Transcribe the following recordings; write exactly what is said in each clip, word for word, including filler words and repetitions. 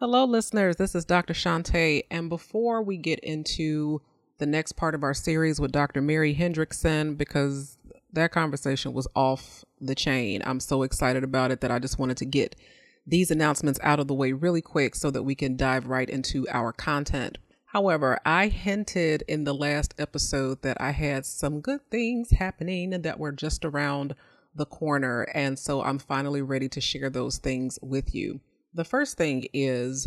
Hello, listeners. This is Doctor Shante. And before we get into the next part of our series with Doctor Mary Hendrickson, because that conversation was off the chain, I'm so excited about it that I just wanted to get these announcements out of the way really quick so that we can dive right into our content. However, I hinted in the last episode that I had some good things happening that were just around the corner. And so I'm finally ready to share those things with you. The first thing is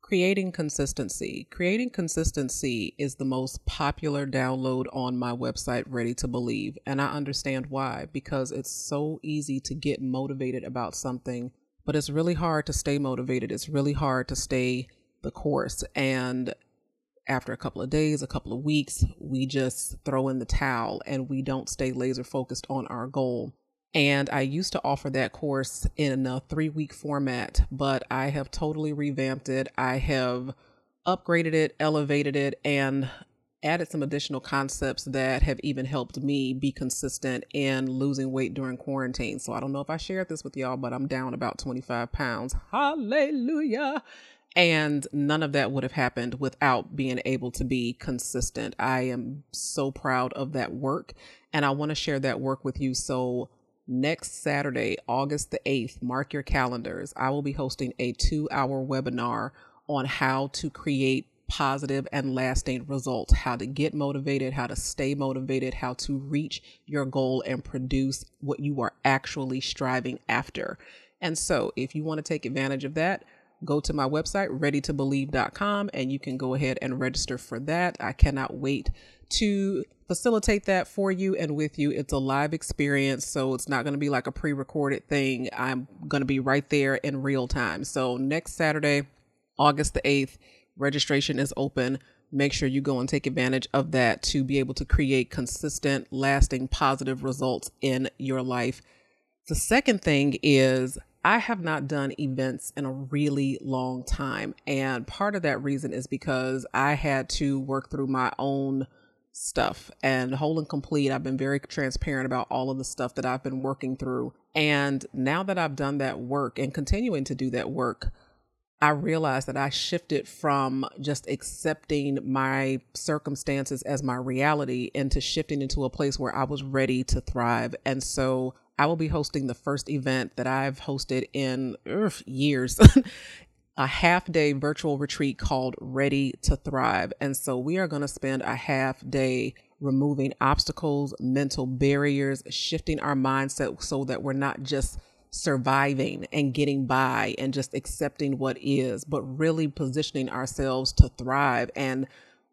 creating consistency. Creating consistency is the most popular download on my website, Ready to Believe. And I understand why, because it's so easy to get motivated about something, but it's really hard to stay motivated. It's really hard to stay the course. And after a couple of days, a couple of weeks, we just throw in the towel and we don't stay laser focused on our goal. And I used to offer that course in a three week format, but I have totally revamped it. I have upgraded it, elevated it, and added some additional concepts that have even helped me be consistent in losing weight during quarantine. So I don't know if I shared this with y'all, but I'm down about twenty-five pounds. Hallelujah. And none of that would have happened without being able to be consistent. I am so proud of that work, and I want to share that work with you. So next Saturday, August the eighth, mark your calendars. I will be hosting a two-hour webinar on how to create positive and lasting results, how to get motivated, how to stay motivated, how to reach your goal and produce what you are actually striving after. And so if you want to take advantage of that, go to my website, ready to believe dot com, and you can go ahead and register for that. I cannot wait to facilitate that for you and with you. It's a live experience, so it's not going to be like a pre-recorded thing. I'm going to be right there in real time. So next Saturday, August the eighth, registration is open. Make sure you go and take advantage of that to be able to create consistent, lasting, positive results in your life. The second thing is I have not done events in a really long time. And part of that reason is because I had to work through my own stuff. And Whole and Complete, I've been very transparent about all of the stuff that I've been working through. And now that I've done that work and continuing to do that work, I realized that I shifted from just accepting my circumstances as my reality into shifting into a place where I was ready to thrive. And so I will be hosting the first event that I've hosted in ugh, years, a half day virtual retreat called Ready to Thrive. And so we are going to spend a half day removing obstacles, mental barriers, shifting our mindset so that we're not just surviving and getting by and just accepting what is, but really positioning ourselves to thrive and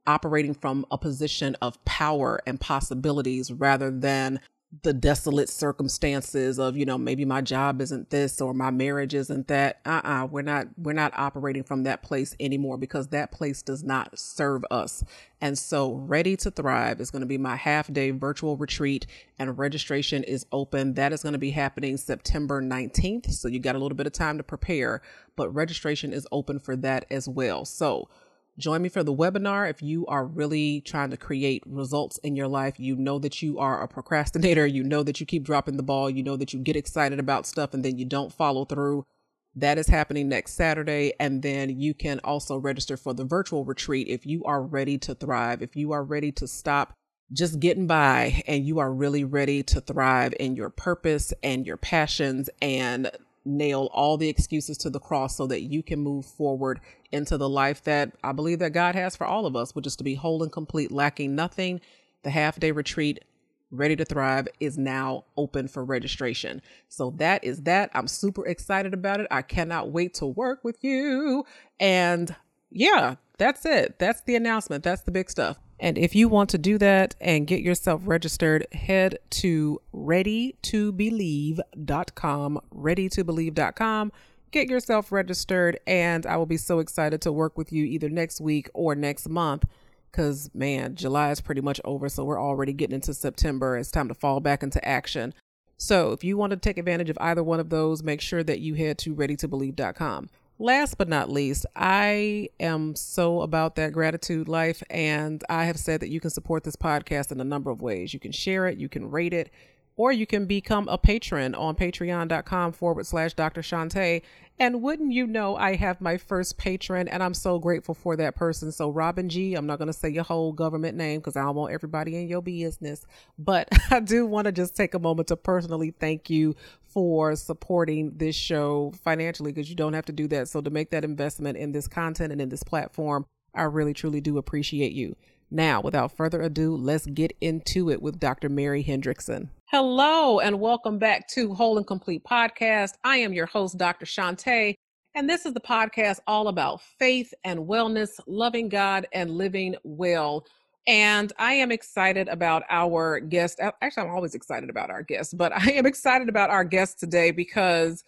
operating from a position of power and possibilities rather than the desolate circumstances of, you know, maybe my job isn't this or my marriage isn't that. Uh-uh, we're not, we're not operating from that place anymore because that place does not serve us. And so Ready to Thrive is going to be my half day virtual retreat, and registration is open. That is going to be happening September nineteenth. So you got a little bit of time to prepare, but registration is open for that as well. So join me for the webinar. If you are really trying to create results in your life, you know that you are a procrastinator, you know that you keep dropping the ball, you know that you get excited about stuff and then you don't follow through. That is happening next Saturday. And then you can also register for the virtual retreat if you are ready to thrive, if you are ready to stop just getting by and you are really ready to thrive in your purpose and your passions and nail all the excuses to the cross so that you can move forward into the life that I believe that God has for all of us, which is to be whole and complete, lacking nothing. The half day retreat, Ready to Thrive, is now open for registration. So that is that. I'm super excited about it. I cannot wait to work with you. And yeah, that's it. That's the announcement. That's the big stuff. And if you want to do that and get yourself registered, head to ready to believe dot com, ready to believe dot com, get yourself registered. And I will be so excited to work with you either next week or next month because, man, July is pretty much over. So we're already getting into September. It's time to fall back into action. So if you want to take advantage of either one of those, make sure that you head to ready to believe dot com. Last but not least, I am so about that gratitude life, and I have said that you can support this podcast in a number of ways. You can share it, you can rate it, or you can become a patron on patreon.com forward slash Dr. Shante. And wouldn't you know, I have my first patron and I'm so grateful for that person. So Robin G, I'm not going to say your whole government name because I don't want everybody in your business, but I do want to just take a moment to personally thank you for supporting this show financially, because you don't have to do that. So to make that investment in this content and in this platform, I really, truly do appreciate you. Now, without further ado, let's get into it with Doctor Mary Hendrickson. Hello, and welcome back to Whole and Complete Podcast. I am your host, Doctor Shante, and this is the podcast all about faith and wellness, loving God and living well. And I am excited about our guest. Actually, I'm always excited about our guests, but I am excited about our guest today because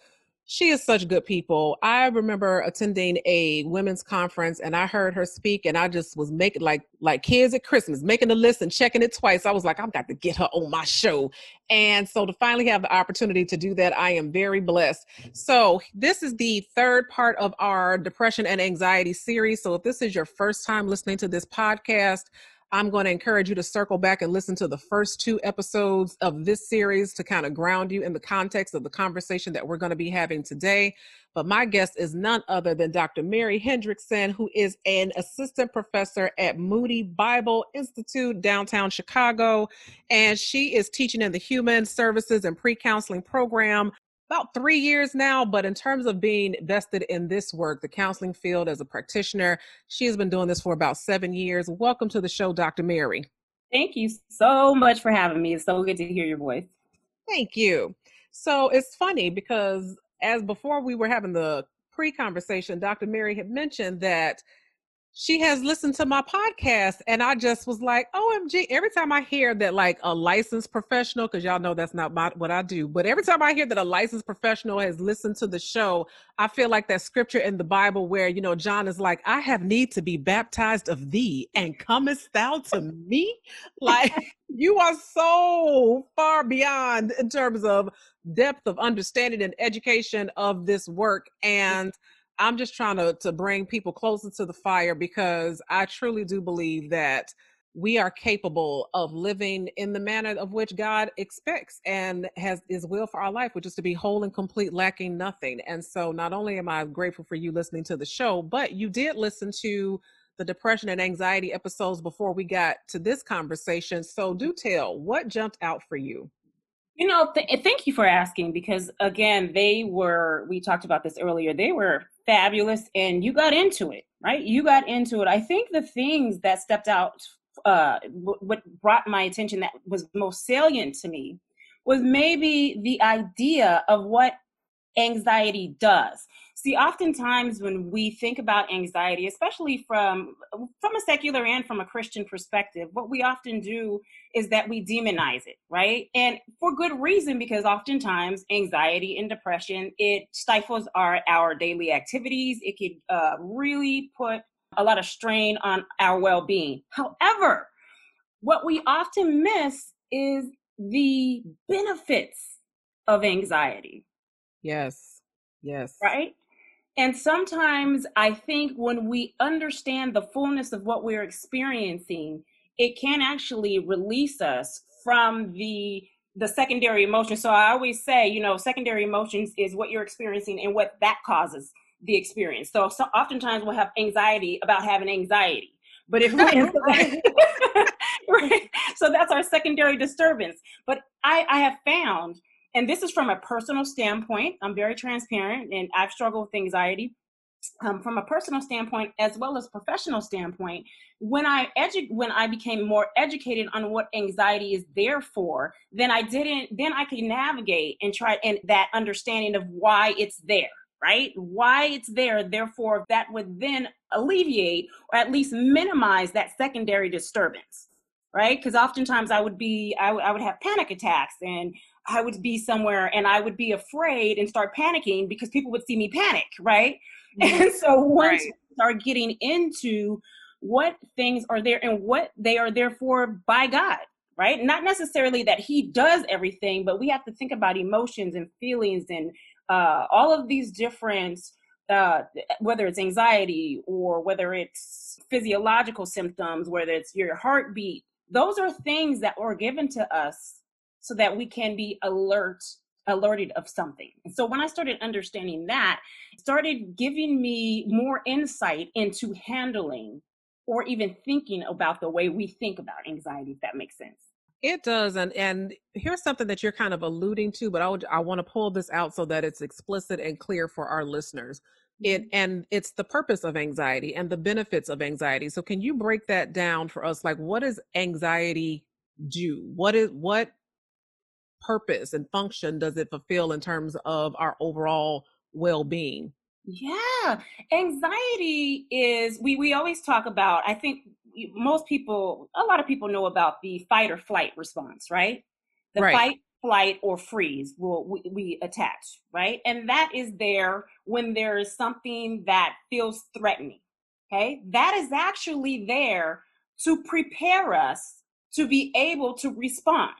she is such good people. I remember attending a women's conference and I heard her speak, and I just was making like like kids at Christmas, making the list and checking it twice. I was like, I've got to get her on my show. And so to finally have the opportunity to do that, I am very blessed. So this is the third part of our depression and anxiety series. So if this is your first time listening to this podcast, I'm going to encourage you to circle back and listen to the first two episodes of this series to kind of ground you in the context of the conversation that we're going to be having today. But my guest is none other than Doctor Mary Hendrickson, who is an assistant professor at Moody Bible Institute, downtown Chicago. And she is teaching in the Human Services and Pre-Counseling Program about three years now, but in terms of being vested in this work, the counseling field as a practitioner, she has been doing this for about seven years. Welcome to the show, Doctor Mary. Thank you so much for having me. It's so good to hear your voice. Thank you. So it's funny because as before we were having the pre-conversation, Doctor Mary had mentioned that she has listened to my podcast, and I just was like, O M G, every time I hear that like a licensed professional, because y'all know that's not my, what I do, but every time I hear that a licensed professional has listened to the show, I feel like that scripture in the Bible where, you know, John is like, I have need to be baptized of thee, and comest thou to me? Like, you are so far beyond in terms of depth of understanding and education of this work. And I'm just trying to, to bring people closer to the fire, because I truly do believe that we are capable of living in the manner of which God expects and has his will for our life, which is to be whole and complete, lacking nothing. And so not only am I grateful for you listening to the show, but you did listen to the depression and anxiety episodes before we got to this conversation. So do tell, what jumped out for you? You know, th- thank you for asking, because again, they were, we talked about this earlier, they were fabulous, and you got into it, right? You got into it. I think the things that stepped out, uh, w- what brought my attention that was most salient to me was maybe the idea of what anxiety does. See, oftentimes when we think about anxiety, especially from, from a secular and from a Christian perspective, what we often do is that we demonize it, right? And for good reason, because oftentimes anxiety and depression, it stifles our, our daily activities. It could uh, really put a lot of strain on our well-being. However, what we often miss is the benefits of anxiety. Yes, yes. Right? And sometimes I think when we understand the fullness of what we're experiencing, it can actually release us from the the secondary emotions. So I always say, you know, secondary emotions is what you're experiencing and what that causes the experience. So, so oftentimes we'll have anxiety about having anxiety. But if we're right? So that's our secondary disturbance. But I, I have found, and this is from a personal standpoint, I'm very transparent, and I've struggled with anxiety um, from a personal standpoint as well as professional standpoint. When I edu- when I became more educated on what anxiety is there for, then I didn't. Then I could navigate and try and that understanding of why it's there, right? Why it's there. Therefore, that would then alleviate or at least minimize that secondary disturbance, right? Because oftentimes I would be, I, w- I would have panic attacks, and I would be somewhere and I would be afraid and start panicking because people would see me panic, right? Mm-hmm. And so once right. we start getting into what things are there and what they are there for by God, right? Not necessarily that he does everything, but we have to think about emotions and feelings and uh, all of these different, uh, whether it's anxiety or whether it's physiological symptoms, whether it's your heartbeat, those are things that were given to us so that we can be alert, alerted of something. And so when I started understanding that, it started giving me more insight into handling or even thinking about the way we think about anxiety, if that makes sense. It does. And, and here's something that you're kind of alluding to, but I would, I want to pull this out so that it's explicit and clear for our listeners. It, and it's the purpose of anxiety and the benefits of anxiety. So can you break that down for us? Like, what does anxiety do? What is, what purpose and function does it fulfill in terms of our overall well-being? Yeah. Anxiety is, we, we always talk about, I think most people, a lot of people know about the fight or flight response, right? The right. fight, flight, or freeze will we, we attach, right? And that is there when there is something that feels threatening, okay? That is actually there to prepare us to be able to respond.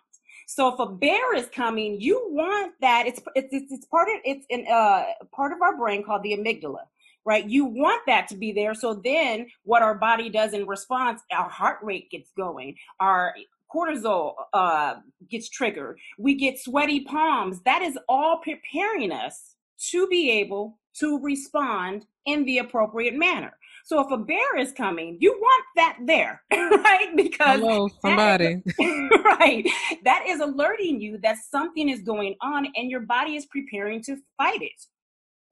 So if a bear is coming, you want that. It's it's it's part of it's in uh part of our brain called the amygdala, right? You want that to be there. So then, what our body does in response, our heart rate gets going, our cortisol uh, gets triggered, we get sweaty palms. That is all preparing us to be able to respond in the appropriate manner. So if a bear is coming, you want that there, right? Because hello, somebody. That is, right. That is alerting you that something is going on and your body is preparing to fight it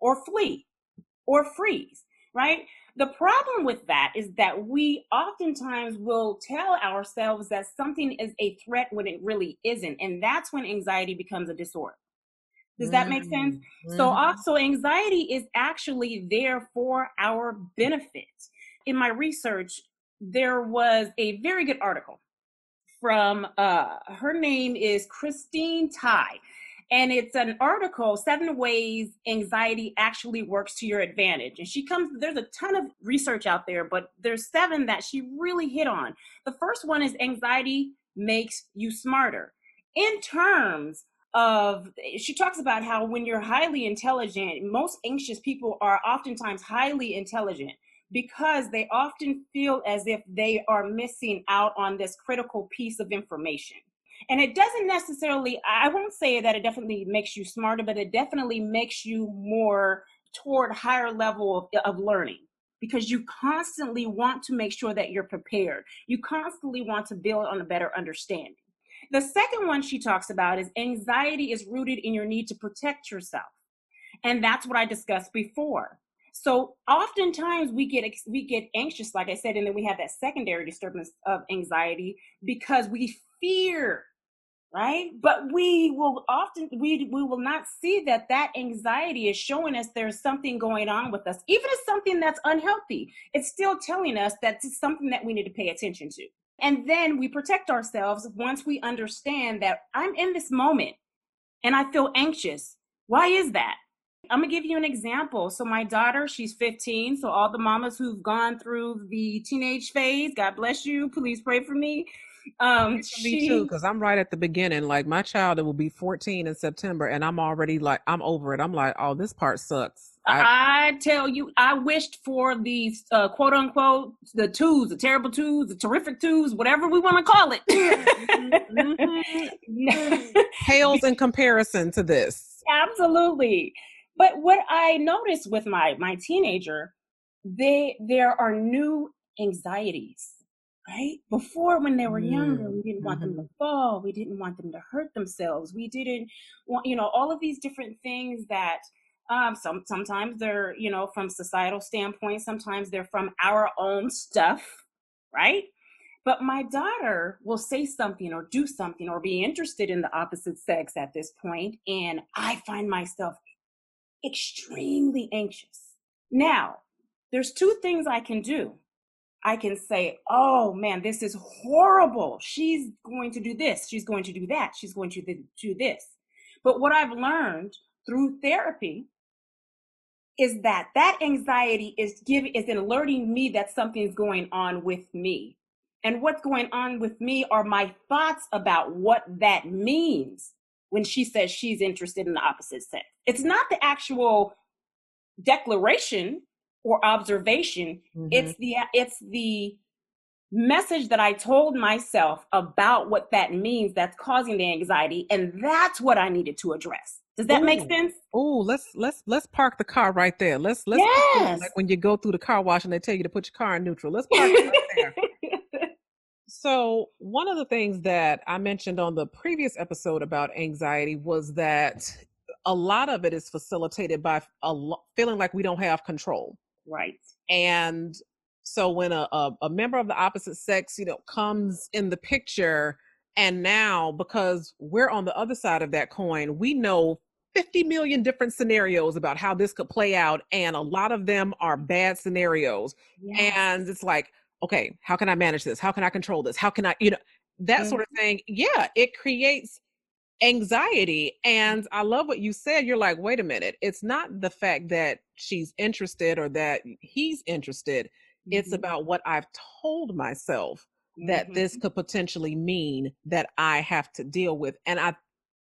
or flee or freeze, right? The problem with that is that we oftentimes will tell ourselves that something is a threat when it really isn't. And that's when anxiety becomes a disorder. Does that make sense? Mm-hmm. So also anxiety is actually there for our benefit. In my research, there was a very good article from, uh, her name is Christine Tai. And it's an article, Seven Ways Anxiety Actually Works to Your Advantage. And she comes, there's a ton of research out there, but there's seven that she really hit on. The first one is anxiety makes you smarter. In terms of, she talks about how when you're highly intelligent, most anxious people are oftentimes highly intelligent because they often feel as if they are missing out on this critical piece of information. And it doesn't necessarily, I won't say that it definitely makes you smarter, but it definitely makes you more toward higher level of, of learning. Because you constantly want to make sure that you're prepared. You constantly want to build on a better understanding. The second one she talks about is anxiety is rooted in your need to protect yourself. And that's what I discussed before. So oftentimes we get we get anxious, like I said, and then we have that secondary disturbance of anxiety because we fear, right? But we will often, we, we will not see that that anxiety is showing us there's something going on with us. Even if it's something that's unhealthy, it's still telling us that's something that we need to pay attention to. And then we protect ourselves once we understand that I'm in this moment and I feel anxious. Why is that? I'm going to give you an example. So my daughter, she's fifteen. So all the mamas who've gone through the teenage phase, God bless you. Please pray for me. Um, she, too, because I'm right at the beginning. Like my child, it will be fourteen in September, and I'm already like, I'm over it. I'm like, oh, this part sucks. I, I tell you, I wished for these uh, quote unquote the twos, the terrible twos, the terrific twos, whatever we want to call it. mm-hmm. Pales in comparison to this. Absolutely. But what I noticed with my my teenager, they there are new anxieties. Right? Before, when they were younger, we didn't want them to fall. We didn't want them to hurt themselves. We didn't want, you know, all of these different things that um, some sometimes they're, you know, from societal standpoint, sometimes they're from our own stuff, right? But my daughter will say something or do something or be interested in the opposite sex at this point, and I find myself extremely anxious. Now, there's two things I can do. I can say, oh man, this is horrible. She's going to do this. She's going to do that. She's going to do this. But what I've learned through therapy is that that anxiety is giving, is alerting me that something's going on with me. And what's going on with me are my thoughts about what that means when she says she's interested in the opposite sex. It's not the actual declaration or observation, mm-hmm. it's the it's the message that I told myself about what that means that's causing the anxiety, and that's what I needed to address. Does that Ooh. Make sense? Oh, let's let's let's park the car right there. Let's let's yes. like when you go through the car wash and they tell you to put your car in neutral. Let's park it right there. So one of the things that I mentioned on the previous episode about anxiety was that a lot of it is facilitated by a lo- feeling like we don't have control. Right. And so when a, a, a member of the opposite sex, you know, comes in the picture, and now because we're on the other side of that coin, we know fifty million different scenarios about how this could play out. And a lot of them are bad scenarios. Yes. And it's like, okay, how can I manage this? How can I control this? How can I, you know, that mm-hmm. sort of thing. Yeah, it creates anxiety. And I love what you said. You're like, wait a minute. It's not the fact that she's interested or that he's interested. It's about what I've told myself that mm-hmm. this could potentially mean that I have to deal with. And I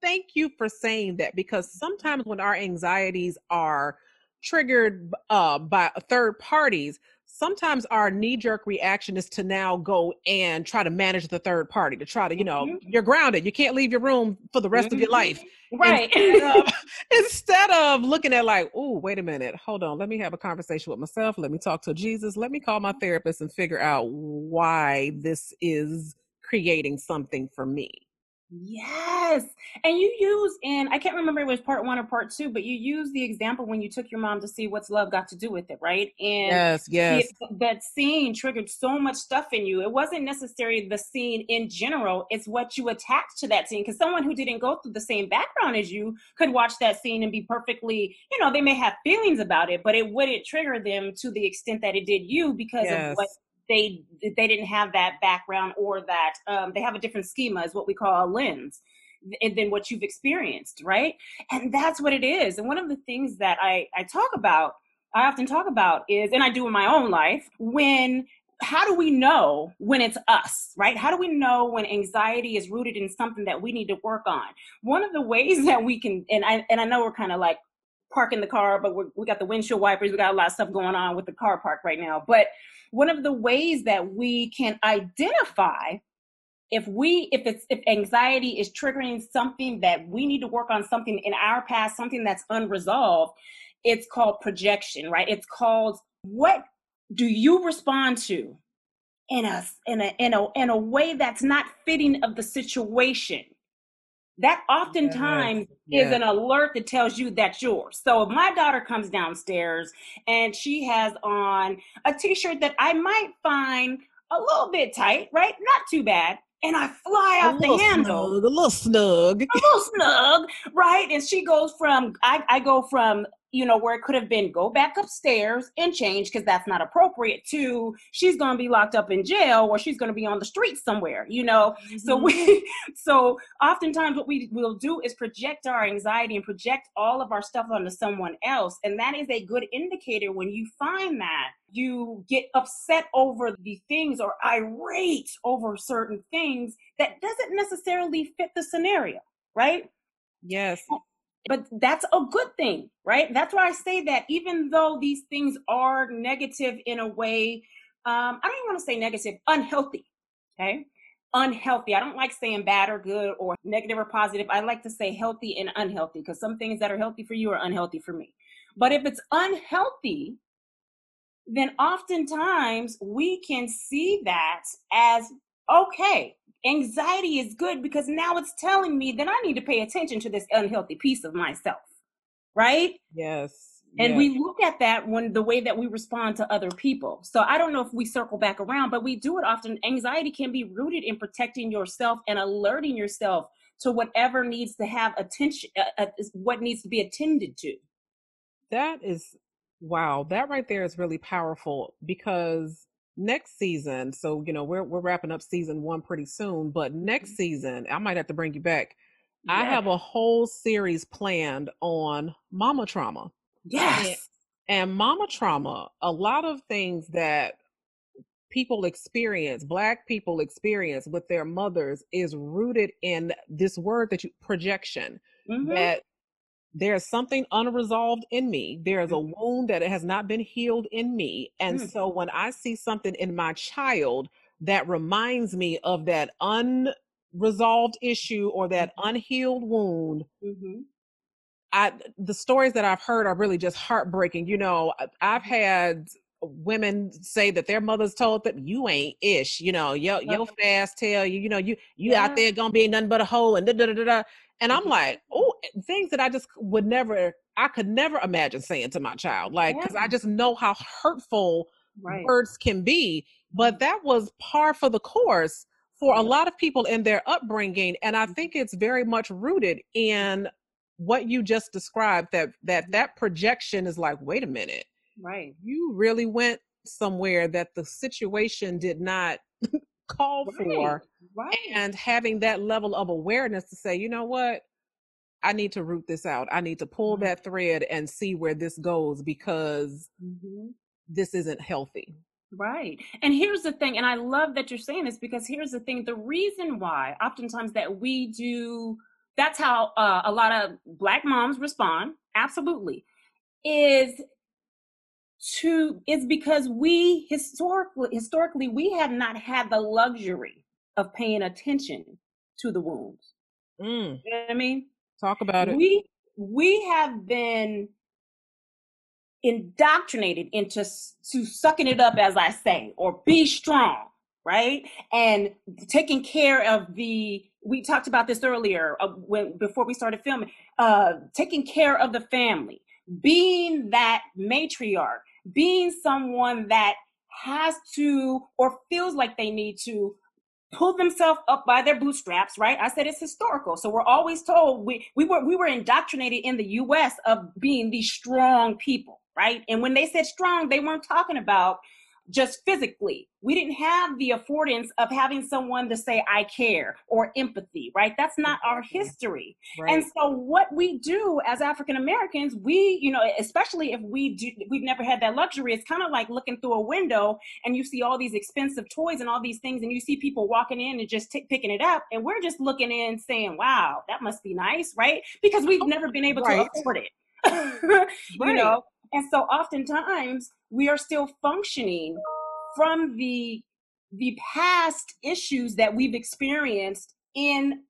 thank you for saying that, because sometimes when our anxieties are triggered uh, by third parties, sometimes our knee-jerk reaction is to now go and try to manage the third party, to try to, you know, mm-hmm. you're grounded. You can't leave your room for the rest mm-hmm. of your life. Right. Instead of, instead of looking at like, oh, wait a minute. Hold on. Let me have a conversation with myself. Let me talk to Jesus. Let me call my therapist and figure out why this is creating something for me. Yes. And you use in, I can't remember if it was part one or part two, but you use the example when you took your mom to see What's Love Got to Do with It, right? And yes, yes. It, that scene triggered so much stuff in you. It wasn't necessarily the scene in general. It's what you attach to that scene. Because someone who didn't go through the same background as you could watch that scene and be perfectly, you know, they may have feelings about it, but it wouldn't trigger them to the extent that it did you, because yes. of what they they didn't have that background, or that um, they have a different schema, is what we call a lens, and then what you've experienced, right? And that's what it is. And one of the things that I, I talk about, I often talk about is, and I do in my own life, when, how do we know when it's us, right? How do we know when anxiety is rooted in something that we need to work on? One of the ways that we can, and I, and I know we're kind of like parking the car, but we're, we got the windshield wipers, we got a lot of stuff going on with the car park right now. But one of the ways that we can identify if we, if it's, if anxiety is triggering something that we need to work on, something in our past, something that's unresolved, it's called projection, right? It's called, what do you respond to in a, in a, in a, in a way that's not fitting of the situation? That oftentimes yes. is yeah. an alert that tells you that's yours. So if my daughter comes downstairs and she has on a t-shirt that I might find a little bit tight, right? Not too bad. And I fly out the handle. Snug, a little snug. A little snug, right? And she goes from, I, I go from, you know, where it could have been go back upstairs and change because that's not appropriate, to she's going to be locked up in jail, or she's going to be on the street somewhere, you know? Mm-hmm. So we, so oftentimes what we will do is project our anxiety and project all of our stuff onto someone else. And that is a good indicator when you find that you get upset over the things or irate over certain things that doesn't necessarily fit the scenario, right? Yes. But that's a good thing, right? That's why I say that even though these things are negative in a way, um, I don't even want to say negative, unhealthy, okay? Unhealthy. I don't like saying bad or good or negative or positive. I like to say healthy and unhealthy, because some things that are healthy for you are unhealthy for me. But if it's unhealthy, then oftentimes we can see that as, okay, anxiety is good because now it's telling me that I need to pay attention to this unhealthy piece of myself, right? Yes. And yes. we look at that when the way that we respond to other people. So I don't know if we circle back around, but we do it often. Anxiety can be rooted in protecting yourself and alerting yourself to whatever needs to have attention, uh, uh, what needs to be attended to. That is, wow. That right there is really powerful, because next season, so you know we're we're wrapping up season one pretty soon, but next season I might have to bring you back. Yeah. I have a whole series planned on mama trauma. Yes. And, and mama trauma, a lot of things that people experience, Black people experience with their mothers, is rooted in this word that you projection. Mm-hmm. That there's something unresolved in me. There's a wound that has not been healed in me. And mm. so when I see something in my child that reminds me of that unresolved issue or that unhealed wound. Mm-hmm. I, the stories that I've heard are really just heartbreaking. You know, I've had women say that their mothers told them, you ain't ish, you know, your, your fast tell you, you know, you, you yeah. out there gonna be nothing but a hole and da da da da. da. And I'm like, oh, things that I just would never, I could never imagine saying to my child, like, yeah. cause I just know how hurtful right. words can be. But that was par for the course for yeah. a lot of people in their upbringing. And I think it's very much rooted in what you just described, that, that, that projection is like, wait a minute, right. you really went somewhere that the situation did not call right. for. Right. And having that level of awareness to say, you know what, I need to root this out. I need to pull mm-hmm. that thread and see where this goes, because mm-hmm. this isn't healthy. Right. And here's the thing, and I love that you're saying this, because here's the thing, the reason why oftentimes that we do, that's how uh, a lot of Black moms respond, absolutely, is to, is because we historically, historically, we have not had the luxury of paying attention to the wounds. Mm. You know what I mean? Talk about it. We, we have been indoctrinated into to sucking it up, as I say, or be strong, right? And taking care of the, we talked about this earlier uh, when, before we started filming, uh, taking care of the family, being that matriarch, being someone that has to, or feels like they need to, pull themselves up by their bootstraps, right? I said it's historical. So we're always told, we we were we were indoctrinated in the U S of being these strong people, right? And when they said strong, they weren't talking about just physically. We didn't have the affordance of having someone to say, I care, or empathy, right? That's not our history. Right. And so what we do as African Americans, we, you know, especially if we do, we've never had that luxury, it's kind of like looking through a window and you see all these expensive toys and all these things, and you see people walking in and just t- picking it up. And we're just looking in saying, wow, that must be nice, right? Because we've never been able right. to afford it, right. you know? And so oftentimes we are still functioning from the the past issues that we've experienced in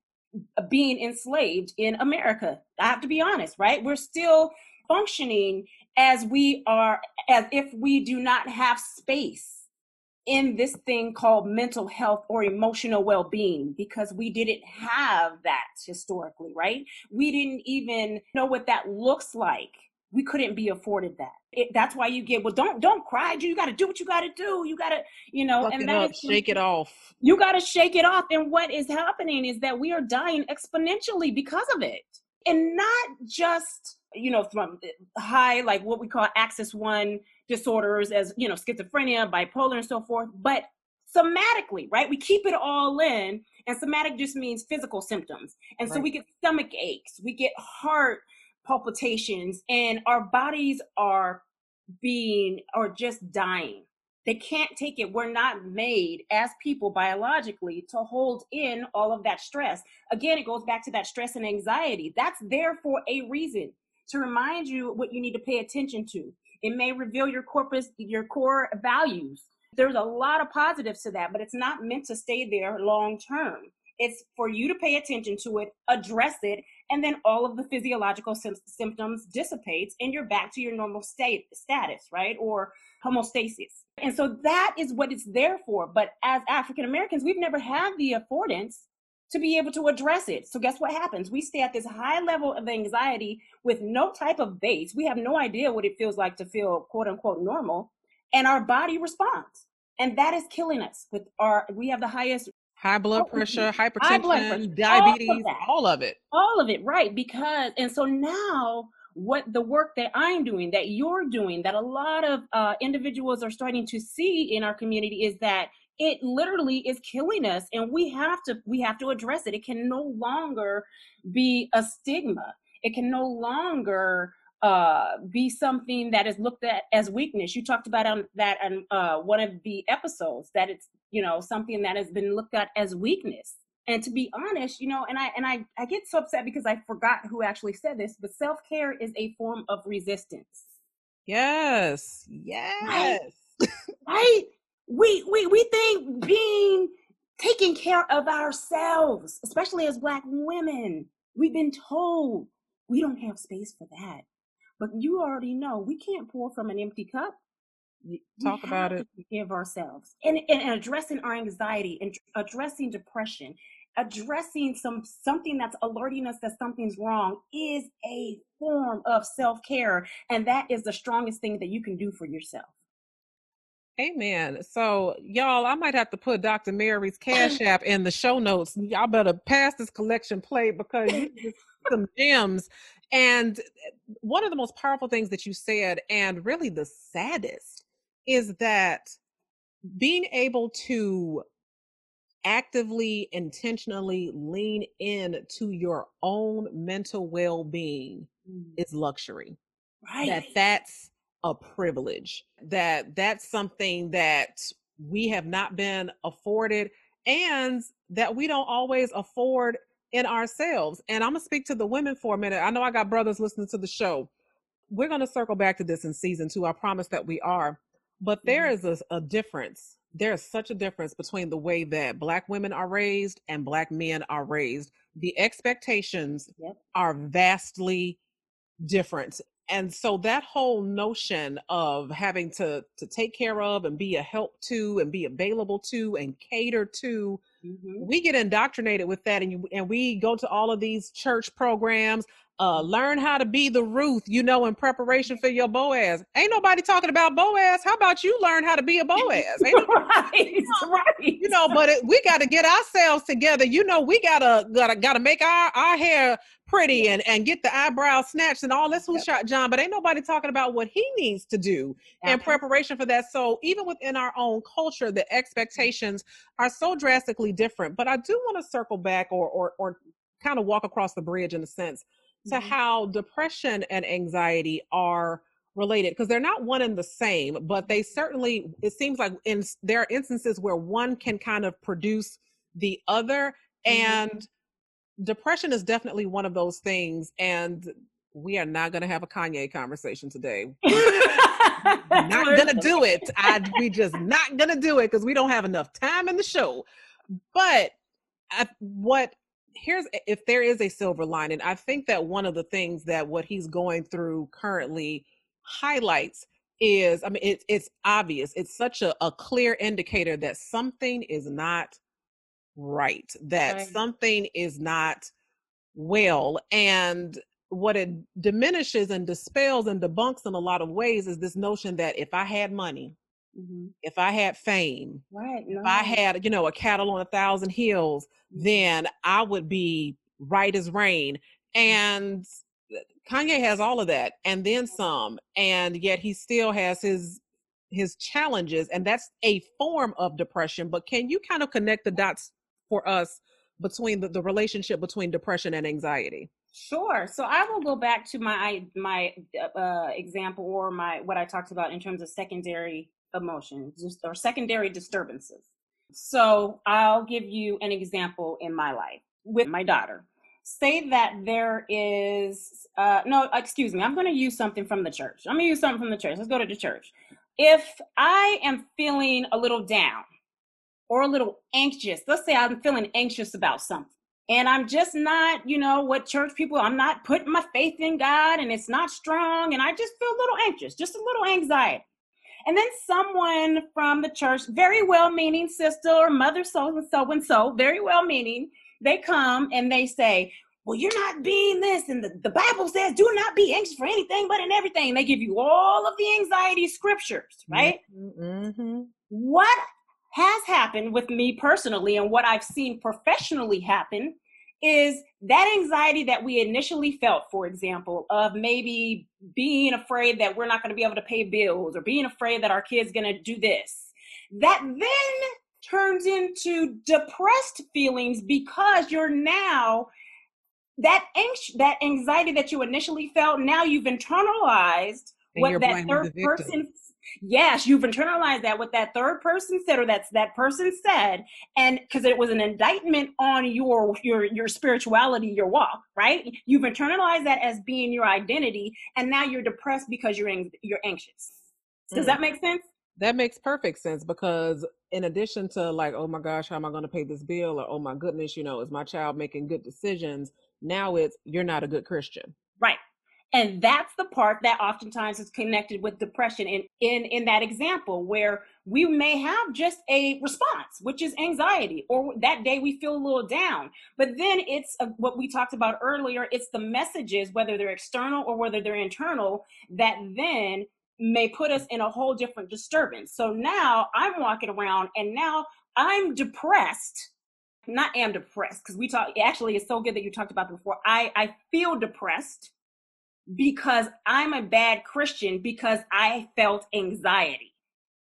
being enslaved in America. I have to be honest, right? We're still functioning as we are, as if we do not have space in this thing called mental health or emotional well-being, because we didn't have that historically, right? We didn't even know what that looks like. We couldn't be afforded that. It, that's why you get, well, don't don't cry. You got to do what you got to do. You got to, you know, Lock and that up, is, shake it off. You got to shake it off. And what is happening is that we are dying exponentially because of it. And not just, you know, from high, like what we call axis one disorders, as, you know, schizophrenia, bipolar, and so forth, but somatically, right? We keep it all in. And somatic just means physical symptoms. And right. so we get stomach aches, we get heart palpitations, and our bodies are being, are just dying. They can't take it. We're not made as people biologically to hold in all of that stress. Again, it goes back to that stress and anxiety. That's there for a reason, to remind you what you need to pay attention to. It may reveal your corpus, your core values. There's a lot of positives to that, but it's not meant to stay there long term. It's for you to pay attention to it, address it, and then all of the physiological sim- symptoms dissipates and you're back to your normal state status, right? Or homeostasis. And so that is what it's there for. But as African Americans, we've never had the affordance to be able to address it. So guess what happens? We stay at this high level of anxiety with no type of base. We have no idea what it feels like to feel quote unquote normal, and our body responds. And that is killing us with our, we have the highest High blood pressure, hypertension, High blood pressure, diabetes, all of, all of it. All of it, right. Because, and so now what the work that I'm doing, that you're doing, that a lot of uh, individuals are starting to see in our community is that it literally is killing us, and we have to, we have to address it. It can no longer be a stigma. It can no longer uh, be something that is looked at as weakness. You talked about on that on uh, one of the episodes, that it's, you know, something that has been looked at as weakness. And to be honest, you know, and I and I, I get so upset because I forgot who actually said this, but self-care is a form of resistance. Yes. Yes. Right? Right? We we, we, we think being taking care of ourselves, especially as Black women, we've been told we don't have space for that. But you already know we can't pour from an empty cup. We Talk about it. Give ourselves and, and addressing our anxiety and addressing depression, addressing some something that's alerting us that something's wrong is a form of self-care, and that is the strongest thing that you can do for yourself. Amen. So y'all, I might have to put Doctor Mary's Cash App in the show notes. Y'all better pass this collection plate because you just some gems. And one of the most powerful things that you said, and really the saddest, is that being able to actively, intentionally lean in to your own mental well-being mm. is luxury. Right. That that's a privilege. That that's something that we have not been afforded, and that we don't always afford in ourselves. And I'm gonna speak to the women for a minute. I know I got brothers listening to the show. We're gonna circle back to this in season two. I promise that we are. But there mm. is a, a difference. There is such a difference between the way that Black women are raised and Black men are raised. The expectations yep. are vastly different. And so that whole notion of having to, to take care of and be a help to and be available to and cater to, mm-hmm. we get indoctrinated with that. And, you, and we go to all of these church programs, uh, learn how to be the Ruth, you know, in preparation for your Boaz. Ain't nobody talking about Boaz. How about you learn how to be a Boaz? Ain't right, you know, right. You know, but it, we got to get ourselves together. You know, we gotta gotta gotta make our, our hair pretty and, and get the eyebrow snatched and all this who yep. shot John, but ain't nobody talking about what he needs to do okay. in preparation for that. So even within our own culture, the expectations are so drastically different. But I do want to circle back or, or, or kind of walk across the bridge in a sense to mm-hmm. how depression and anxiety are related, because they're not one and the same, but they certainly, it seems like in there are instances where one can kind of produce the other. Mm-hmm. And depression is definitely one of those things, and we are not going to have a Kanye conversation today. Not going to do it. I, we just not going to do it because we don't have enough time in the show. But I, what here's if there is a silver lining, I think that one of the things that what he's going through currently highlights is, I mean, it, it's obvious. It's such a, a clear indicator that something is not right, that right. something is not well. And what it diminishes and dispels and debunks in a lot of ways is this notion that if I had money, mm-hmm. if I had fame, right, if right. I had, you know, a cattle on a thousand hills, mm-hmm. then I would be right as rain. And Kanye has all of that and then some, and yet he still has his his challenges, and that's a form of depression. But can you kind of connect the dots for us between the, the relationship between depression and anxiety? Sure. So I will go back to my my uh, example or my what I talked about in terms of secondary emotions or secondary disturbances. So I'll give you an example in my life with my daughter. Say that there is, uh, no, excuse me, I'm going to use something from the church. I'm going to use something from the church. Let's go to the church. If I am feeling a little down or a little anxious, let's say I'm feeling anxious about something, and I'm just not, you know, what church people, I'm not putting my faith in God, and it's not strong, and I just feel a little anxious, just a little anxiety. And then someone from the church, very well-meaning sister or mother so-and-so-and-so, very well-meaning, they come and they say, well, you're not being this. And the, the Bible says, do not be anxious for anything, but in everything. And they give you all of the anxiety scriptures, right? Mm-hmm. What has happened with me personally and what I've seen professionally happen is that anxiety that we initially felt, for example, of maybe being afraid that we're not going to be able to pay bills or being afraid that our kid's going to do this, that then turns into depressed feelings because you're now that anx- that anxiety that you initially felt, now you've internalized and what that third person, yes, you've internalized that what that third person said, or that's that person said, and because it was an indictment on your, your, your spirituality, your walk, right? You've internalized that as being your identity, and now you're depressed because you're, ang- you're anxious. Does mm. that make sense? That makes perfect sense, because in addition to like, oh my gosh, how am I going to pay this bill? Or, oh my goodness, you know, is my child making good decisions? Now it's, you're not a good Christian. Right. And that's the part that oftentimes is connected with depression in, in, in that example, where we may have just a response, which is anxiety, or that day we feel a little down. But then it's a, what we talked about earlier, it's the messages, whether they're external or whether they're internal, that then may put us in a whole different disturbance. So now I'm walking around and now I'm depressed. Not am depressed, because we talk, actually it's so good that you talked about before. I, I feel depressed because I'm a bad Christian because I felt anxiety,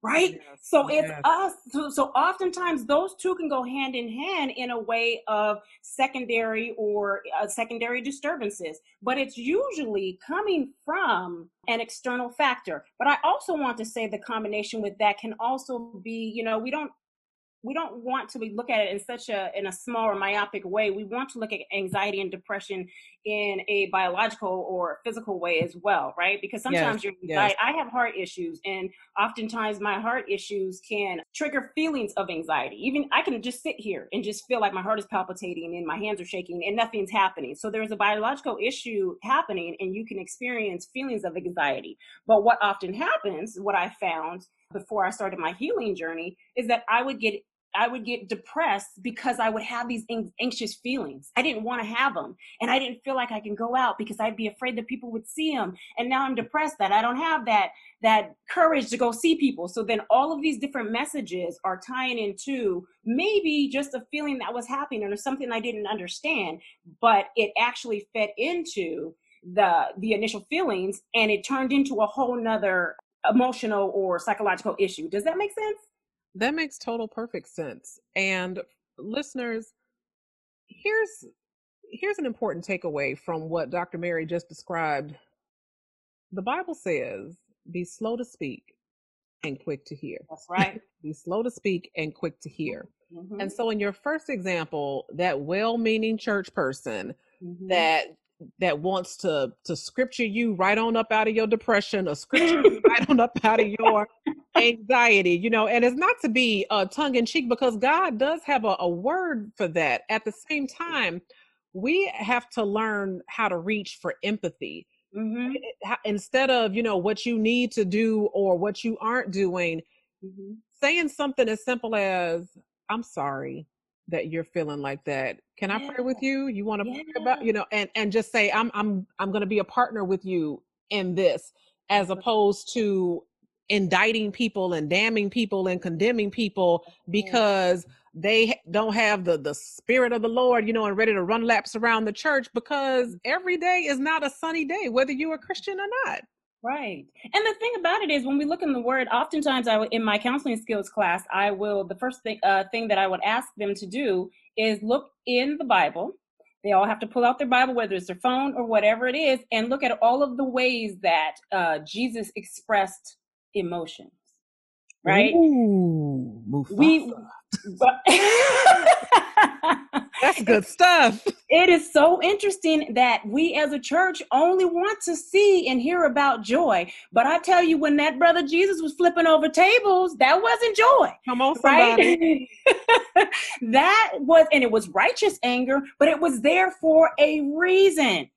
right? Yes, so yes. It's us. So, so oftentimes those two can go hand in hand in a way of secondary or uh, secondary disturbances, but it's usually coming from an external factor. But I also want to say the combination with that can also be, you know, we don't, we don't want to look at it in such a, in a small or myopic way. We want to look at anxiety and depression in a biological or physical way as well, right? Because sometimes yes, you're anxiety. Yes. I have heart issues, and oftentimes my heart issues can trigger feelings of anxiety. Even I can just sit here and just feel like my heart is palpitating and my hands are shaking and nothing's happening. So there's a biological issue happening, and you can experience feelings of anxiety. But what often happens, what I found before I started my healing journey, is that I would get I would get depressed because I would have these anxious feelings. I didn't want to have them. And I didn't feel like I can go out because I'd be afraid that people would see them. And now I'm depressed that I don't have that, that courage to go see people. So then all of these different messages are tying into maybe just a feeling that was happening or something I didn't understand, but it actually fed into the, the initial feelings, and it turned into a whole nother emotional or psychological issue. Does that make sense? That makes total perfect sense. And listeners, here's here's an important takeaway from what Doctor Mary just described. The Bible says, be slow to speak and quick to hear. That's right. Be slow to speak and quick to hear. Mm-hmm. And so in your first example, that well-meaning church person mm-hmm. that that wants to to scripture you right on up out of your depression, or scripture you right on up out of your anxiety, you know, and it's not to be uh, tongue in cheek, because God does have a, a word for that. At the same time, we have to learn how to reach for empathy. Mm-hmm. Instead of, you know, what you need to do or what you aren't doing, mm-hmm. saying something as simple as, I'm sorry that you're feeling like that. Can I yeah. pray with you? You want to yeah. pray about, you know, and, and just say, I'm, I'm, I'm going to be a partner with you in this, as opposed to indicting people and damning people and condemning people because they don't have the, the spirit of the Lord, you know, and ready to run laps around the church, because every day is not a sunny day, whether you're a Christian or not. Right. And the thing about it is, when we look in the word, oftentimes I, in my counseling skills class, I will, the first thing, uh, thing that I would ask them to do is look in the Bible. They all have to pull out their Bible, whether it's their phone or whatever it is, and look at all of the ways that uh, Jesus expressed emotions, right? Ooh, we, but that's good stuff. It is so interesting that we as a church only want to see and hear about joy. But I tell you, when that brother Jesus was flipping over tables, that wasn't joy. Come on, somebody. Right? That was, and it was righteous anger, but it was there for a reason,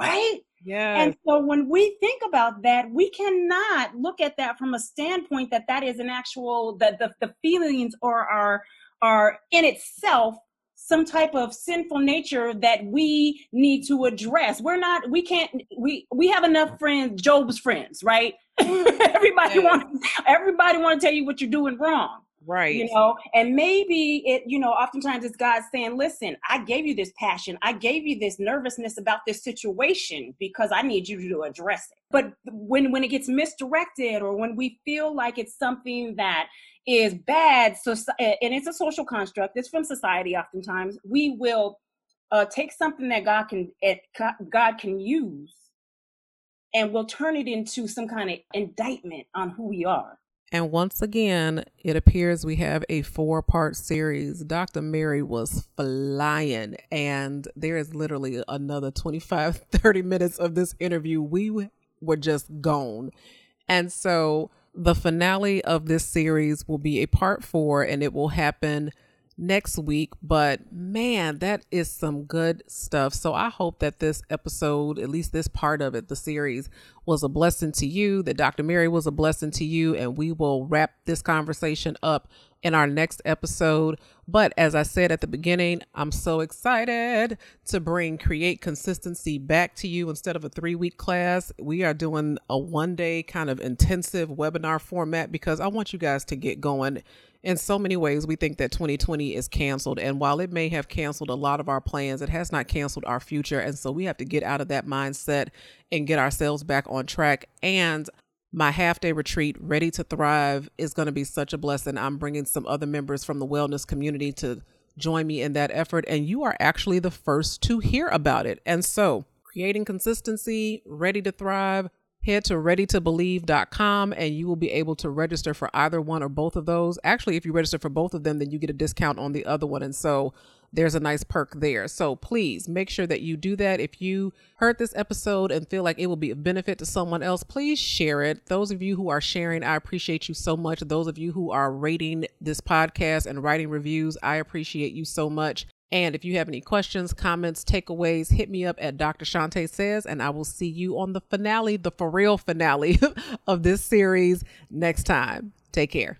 right? Yes. And so when we think about that, we cannot look at that from a standpoint that that is an actual, that the, the feelings or are, are in itself some type of sinful nature that we need to address. We're not, we can't, we, we have enough friends, Job's friends, right? everybody yes. want, everybody want to tell you what you're doing wrong. Right. You know, and maybe it, you know, oftentimes it's God saying, listen, I gave you this passion. I gave you this nervousness about this situation because I need you to address it. But when, when it gets misdirected, or when we feel like it's something that is bad, so, and it's a social construct, it's from society oftentimes, we will uh, take something that God can, it, God can use, and we'll turn it into some kind of indictment on who we are. And once again, it appears we have a four-part series. Doctor Mary was flying, and there is literally another twenty-five, thirty minutes of this interview. We were just gone. And so The finale of this series will be a part four, and it will happen next week. But man, that is some good stuff. So I hope that this episode, at least this part of it, the series, was a blessing to you, that Doctor Mary was a blessing to you, and we will wrap this conversation up in our next episode. But as I said at the beginning, I'm so excited to bring Create Consistency back to you. Instead of a three-week class, we are doing a one-day kind of intensive webinar format, because I want you guys to get going. In so many ways, we think that twenty twenty is canceled. And while it may have canceled a lot of our plans, it has not canceled our future. And so we have to get out of that mindset and get ourselves back on track. And my half day retreat, Ready to Thrive, is going to be such a blessing. I'm bringing some other members from the wellness community to join me in that effort. And you are actually the first to hear about it. And so, Creating Consistency, Ready to Thrive, head to ready to believe dot com and you will be able to register for either one or both of those. Actually, if you register for both of them, then you get a discount on the other one. And so there's a nice perk there. So please make sure that you do that. If you heard this episode and feel like it will be a benefit to someone else, please share it. Those of you who are sharing, I appreciate you so much. Those of you who are rating this podcast and writing reviews, I appreciate you so much. And if you have any questions, comments, takeaways, hit me up at Doctor Shante Says, and I will see you on the finale, the for real finale of this series next time. Take care.